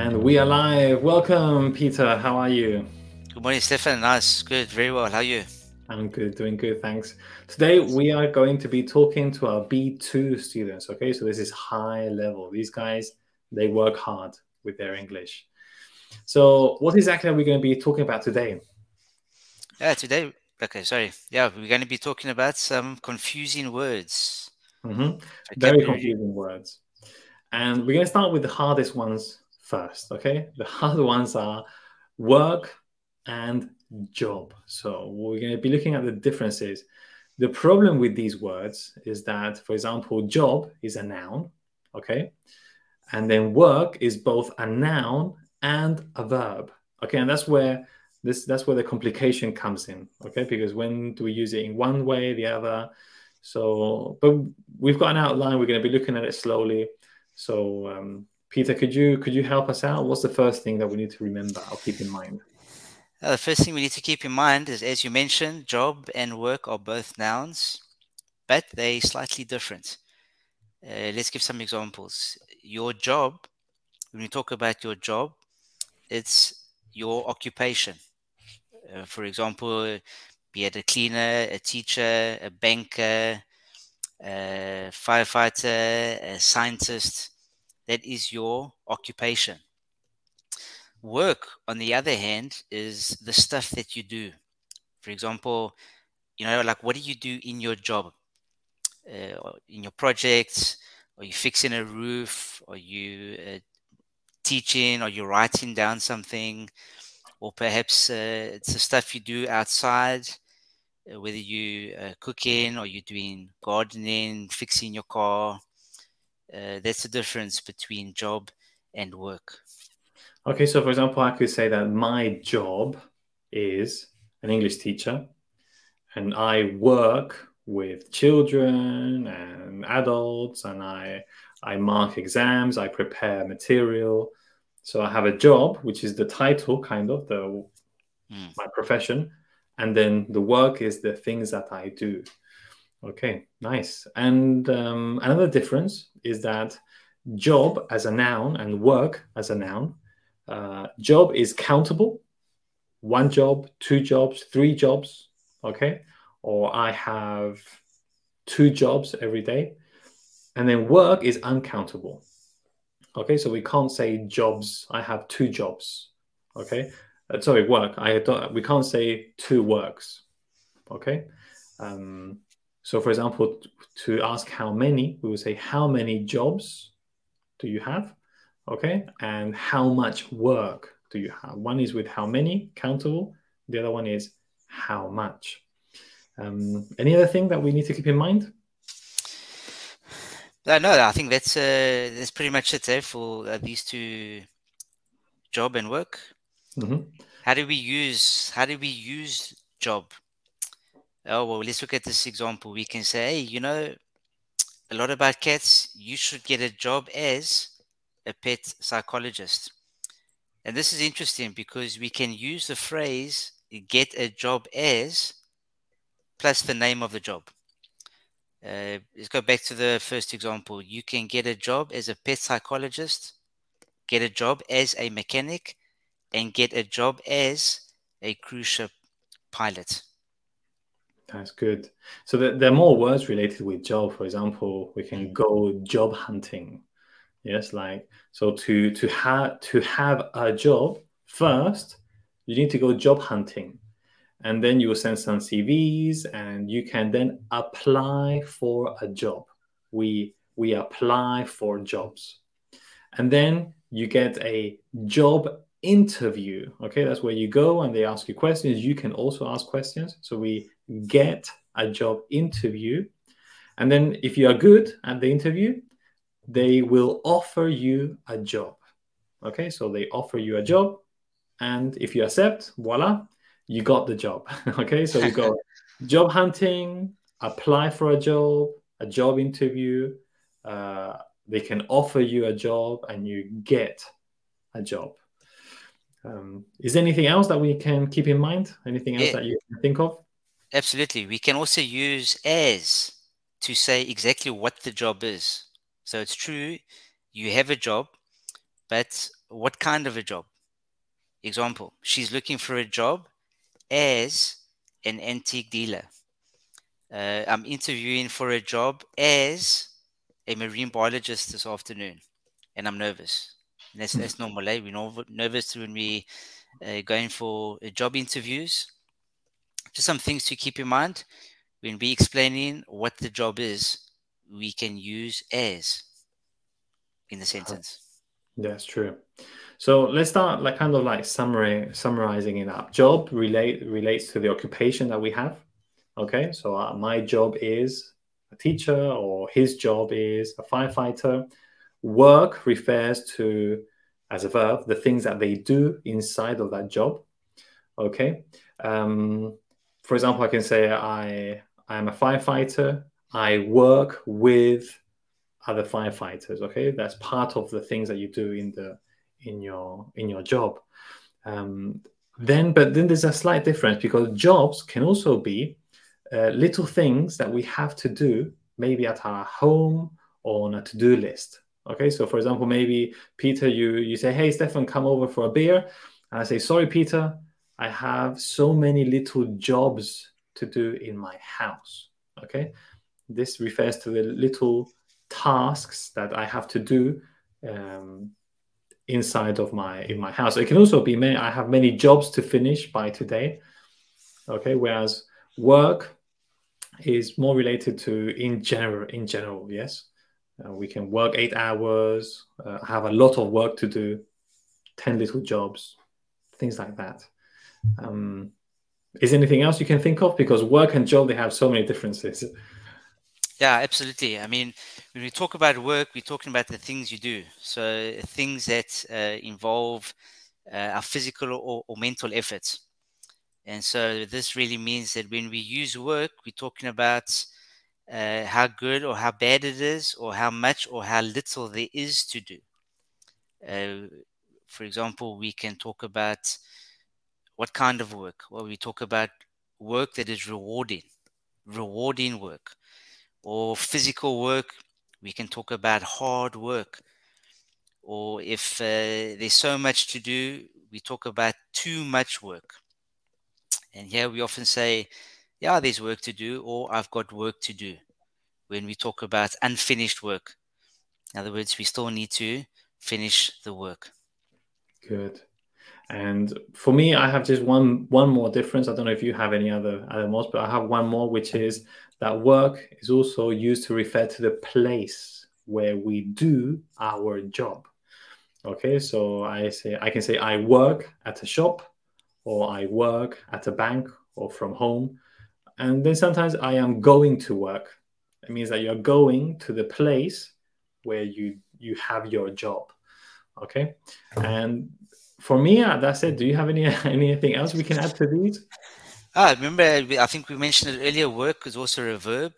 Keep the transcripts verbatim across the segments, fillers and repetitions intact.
And we are live. Welcome, Peter. How are you? Good morning, Stefan. Nice. Good. Very well. How are you? I'm good. Doing good. Thanks. Today, we are going to be talking to our B two students. Okay. So this is high level. These guys, they work hard with their English. So what exactly are we going to be talking about today? Yeah, today. Okay. Sorry. Yeah. We're going to be talking about some confusing words. Mm-hmm. Very confusing words. And we're going to start with the hardest ones first, okay? The hard ones are work and job. So we're going to be looking at the differences. The problem with these words is that, for example, job is a noun, okay? And then work is both a noun and a verb, okay? And that's where this that's where the complication comes in, okay? Because when do we use it in one way, the other? So, but we've got an outline. We're going to be looking at it slowly. So, um, Peter, could you could you help us out? What's the first thing that we need to remember or keep in mind? Uh, the first thing we need to keep in mind is, as you mentioned, job and work are both nouns, but they're slightly different. Uh, let's give some examples. Your job, when we talk about your job, it's your occupation. Uh, for example, be it a cleaner, a teacher, a banker, a firefighter, a scientist, that is your occupation. Work, on the other hand, is the stuff that you do. For example, you know, like what do you do in your job? Uh, or in your projects, are you fixing a roof? Are you uh, teaching? Are you writing down something? Or perhaps uh, it's the stuff you do outside. Whether you uh, cooking or you're doing gardening, fixing your car, uh, that's the difference between job and work. Okay, so for example, I could say that my job is an English teacher, and I work with children and adults, and I I mark exams, I prepare material. So I have a job, which is the title, kind of the mm. my profession. And then the work is the things that I do. Okay, nice. And um, another difference is that job as a noun and work as a noun. Uh, job is countable. One job, two jobs, three jobs. Okay. Or I have two jobs every day. And then work is uncountable. Okay. So we can't say jobs. I have two jobs. Okay. Sorry, work. I don't, we can't say two works, okay? Um, so, for example, to ask how many, we would say how many jobs do you have, okay? And how much work do you have? One is with how many, countable. The other one is how much. Um, any other thing that we need to keep in mind? No, no I think that's uh, that's pretty much it eh, for uh, these two, job and work. Mm-hmm. How do we use how do we use job? Oh well, let's look at this example. We can say, hey, you know, a lot about cats. You should get a job as a pet psychologist. And this is interesting because we can use the phrase "get a job as" plus the name of the job. Uh, let's go back to the first example. You can get a job as a pet psychologist, get a job as a mechanic, and get a job as a cruise ship pilot. That's good. So there, there are more words related with job. For example, we can go job hunting. Yes, like, so to to have to have a job first, you need to go job hunting. And then you will send some C Vs and you can then apply for a job. We we apply for jobs. And then you get a job interview. Okay, that's where you go and they ask you questions. You can also ask questions. So we get a job interview. And then if you are good at the interview, they will offer you a job. Okay, so they offer you a job. And if you accept, voila, you got the job. Okay, so you go job hunting, apply for a job, a job interview. Uh, they can offer you a job and you get a job. Um, is there anything else that we can keep in mind? Anything else yeah. that you can think of? Absolutely. We can also use as to say exactly what the job is. So it's true, you have a job, but what kind of a job? Example, she's looking for a job as an antique dealer. Uh, I'm interviewing for a job as a marine biologist this afternoon, and I'm nervous. And that's, that's normal, eh? We're nervous when we uh, going for uh, job interviews. Just some things to keep in mind. When we're explaining what the job is, we can use as in the sentence. That's true. So let's start like kind of like summary, summarizing it up. Job relate, relates to the occupation that we have. Okay, so uh, my job is a teacher, or his job is a firefighter. Work refers to, as a verb, the things that they do inside of that job. Okay. Um, for example, I can say I I am a firefighter. I work with other firefighters. Okay, that's part of the things that you do in the in your in your job. Um, then, but then there's a slight difference, because jobs can also be uh, little things that we have to do, maybe at our home or on a to-do list. Okay, so for example, maybe Peter, you, you say, hey, Stefan, come over for a beer. And I say, sorry, Peter, I have so many little jobs to do in my house. Okay, this refers to the little tasks that I have to do um, inside of my in my house. It can also be many, I have many jobs to finish by today. Okay, whereas work is more related to in general, in general, yes. Uh, we can work eight hours, uh, have a lot of work to do, ten little jobs, things like that. Um, is there anything else you can think of? Because work and job, they have so many differences. Yeah, absolutely. I mean, when we talk about work, we're talking about the things you do. So things that uh, involve uh, our physical or, or mental efforts. And so this really means that when we use work, we're talking about Uh, how good or how bad it is, or how much or how little there is to do. Uh, for example, we can talk about what kind of work. Well, we talk about work that is rewarding, rewarding work, or physical work. We can talk about hard work, or if uh, there's so much to do, we talk about too much work. And here we often say, yeah, there's work to do, or I've got work to do, when we talk about unfinished work. In other words, we still need to finish the work. Good. And for me, I have just one one more difference. I don't know if you have any other other ones, but I have one more, which is that work is also used to refer to the place where we do our job. Okay, so I say I can say I work at a shop, or I work at a bank, or from home. And then sometimes I am going to work. It means that you're going to the place where you you have your job. Okay. And for me, that's it. Do you have any anything else we can add to these? Ah, remember, I think we mentioned it earlier. Work is also a verb.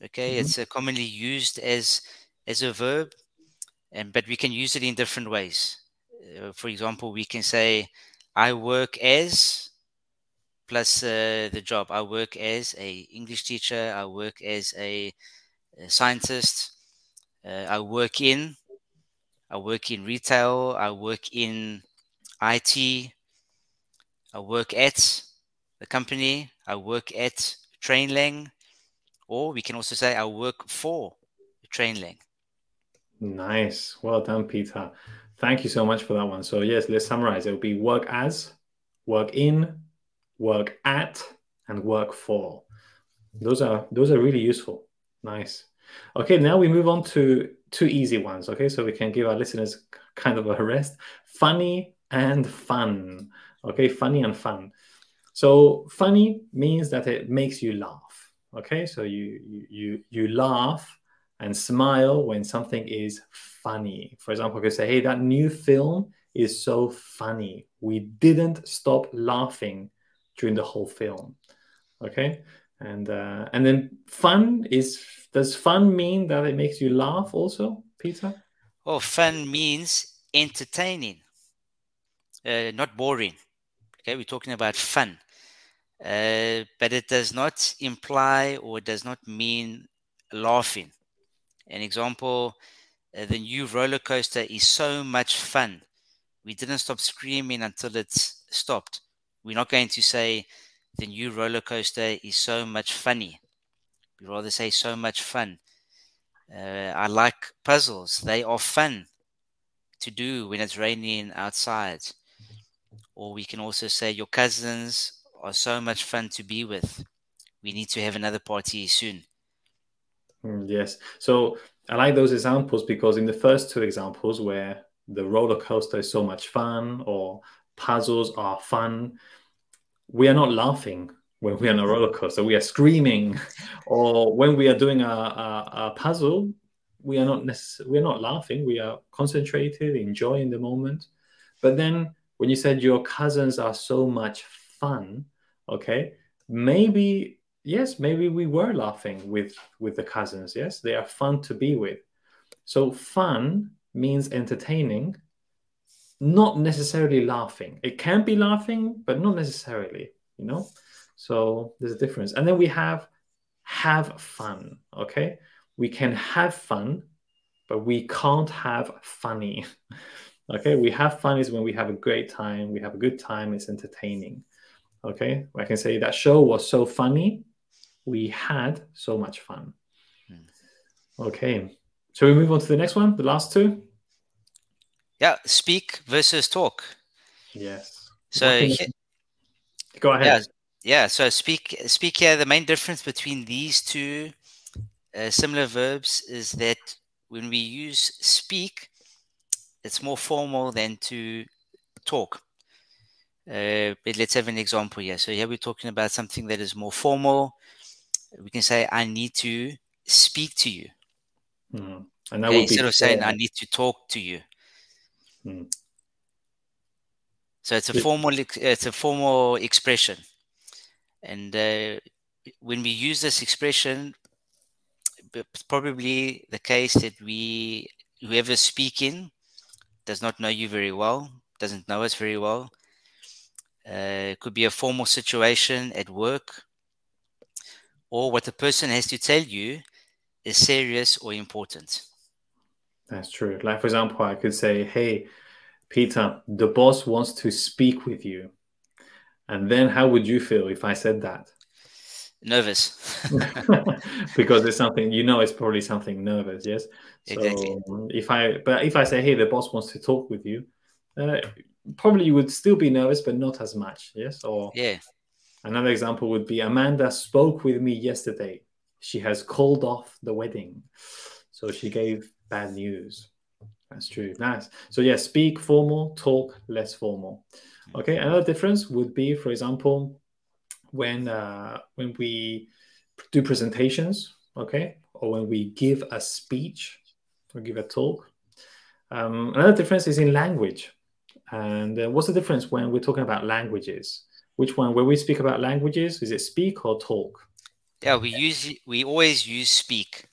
Okay, mm-hmm. It's uh, commonly used as as a verb, and but we can use it in different ways. Uh, for example, we can say, "I work as." Plus uh, the job. I work as a English teacher. I work as a, a scientist. Uh, I work in. I work in retail. I work in I T. I work at the company. I work at Trainlang. Or we can also say I work for Trainlang. Nice. Well done, Peter. Thank you so much for that one. So yes, let's summarize. It will be work as, work in, work at, and work for. Those are those are really useful. Nice. Okay, now we move on to two easy ones. Okay, so we can give our listeners kind of a rest. Funny and fun. Okay, funny and fun. So funny means that it makes you laugh. Okay, so you you you laugh and smile when something is funny. For example, you could say, hey, that new film is so funny. We didn't stop laughing during the whole film. Okay. And uh, and then fun is, does fun mean that it makes you laugh also, Peter? Oh, fun means entertaining, uh, not boring. Okay, we're talking about fun. Uh, but it does not imply, or it does not mean laughing. An example, uh, the new roller coaster is so much fun. We didn't stop screaming until it stopped. We're not going to say the new roller coaster is so much funny. We rather say so much fun. Uh, I like puzzles. They are fun to do when it's raining outside. Or we can also say your cousins are so much fun to be with. We need to have another party soon. Mm, yes. So I like those examples because in the first two examples where the roller coaster is so much fun or puzzles are fun, we are not laughing when we are on a roller coaster. We are screaming, or when we are doing a, a, a puzzle, we are not necess- we are not laughing. We are concentrated, enjoying the moment. But then when you said your cousins are so much fun, okay, maybe yes, maybe we were laughing with with the cousins. Yes, they are fun to be with. So fun means entertaining, not necessarily laughing. It can be laughing, but not necessarily, you know? So there's a difference. And then we have have fun, okay? We can have fun, but we can't have funny, okay? We have fun is when we have a great time, we have a good time, it's entertaining, okay? I can say that show was so funny, we had so much fun. Okay, so we move on to the next one, the last two. Yeah, speak versus talk. Yes. So here, go ahead. Yeah, yeah. So speak, speak here. The main difference between these two uh, similar verbs is that when we use speak, it's more formal than to talk. Uh, but let's have an example here. So here we're talking about something that is more formal. We can say, "I need to speak to you," mm-hmm. and that okay, would instead be of saying, "I need to talk to you." So it's a formal it's a formal expression, and uh, when we use this expression, it's probably the case that we whoever's speaking does not know you very well, doesn't know us very well. Uh, it could be a formal situation at work, or what the person has to tell you is serious or important. That's true. Like, for example, I could say, hey, Peter, the boss wants to speak with you. And then how would you feel if I said that? Nervous. Because it's something, you know, it's probably something nervous. Yes. So exactly. If I, but if I say, hey, the boss wants to talk with you, uh, probably you would still be nervous, but not as much. Yes. Or yeah. Another example would be Amanda spoke with me yesterday. She has called off the wedding. So she gave bad news. That's true. Nice. So yeah, speak formal, talk less formal. Okay. Another difference would be, for example, when uh, when we do presentations, okay, or when we give a speech or give a talk. Um, another difference is in language. And uh, what's the difference when we're talking about languages? Which one? When we speak about languages, is it speak or talk? Yeah, we use we always use speak.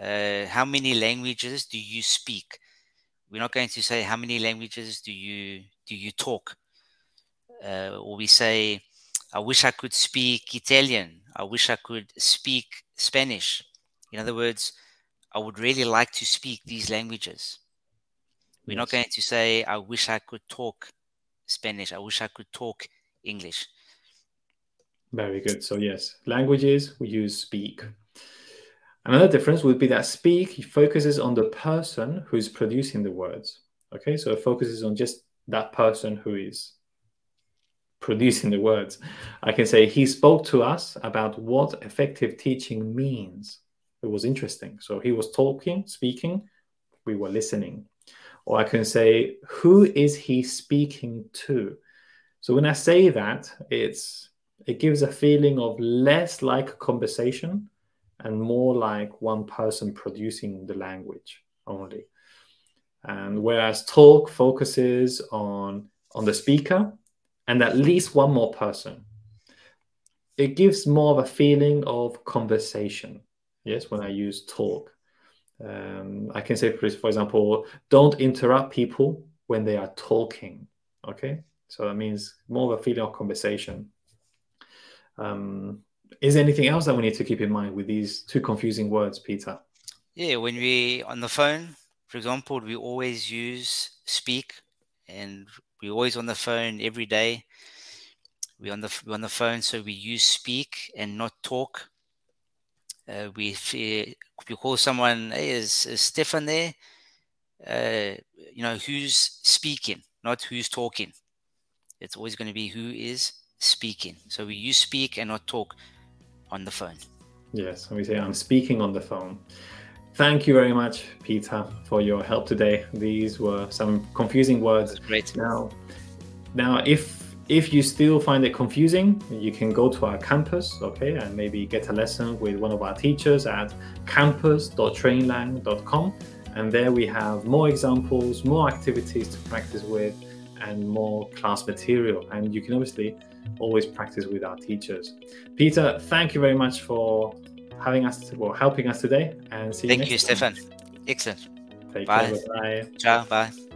Uh, how many languages do you speak? We're not going to say how many languages do you do you talk? Uh, or we say, I wish I could speak Italian. I wish I could speak Spanish. In other words, I would really like to speak these languages. We're yes. not going to say, I wish I could talk Spanish. I wish I could talk English. Very good. So yes, languages, we use speak. Another difference would be that speak focuses on the person who's producing the words. Okay, so it focuses on just that person who is producing the words. I can say, he spoke to us about what effective teaching means. It was interesting. So he was talking, speaking, we were listening. Or I can say, who is he speaking to? So when I say that, it's it gives a feeling of less like conversation and more like one person producing the language only. And whereas talk focuses on, on the speaker and at least one more person. It gives more of a feeling of conversation, yes, when I use talk. Um, I can say, for example, don't interrupt people when they are talking, okay? So that means more of a feeling of conversation. Um, Is there anything else that we need to keep in mind with these two confusing words, Peter? Yeah, when we on the phone, for example, we always use speak and we're always on the phone every day. We're on the, we're on the phone, so we use speak and not talk. Uh, we if you call someone, hey, is, is Stefan there? Uh, you know, who's speaking, not who's talking. It's always going to be who is speaking. So we use speak and not talk on the phone. Yes, and we say, I'm speaking on the phone. Thank you very much, Peter, for your help today. These were some confusing words. Great. Now, now if If you still find it confusing, you can go to our campus, okay, and maybe get a lesson with one of our teachers at campus dot trainlang dot com. And there we have more examples, more activities to practice with, and more class material. And you can obviously always practice with our teachers. Peter, thank you very much for having us, well, helping us today. And see you next time. Thank you, Stefan. Excellent. Take care. Bye. Ciao. Bye.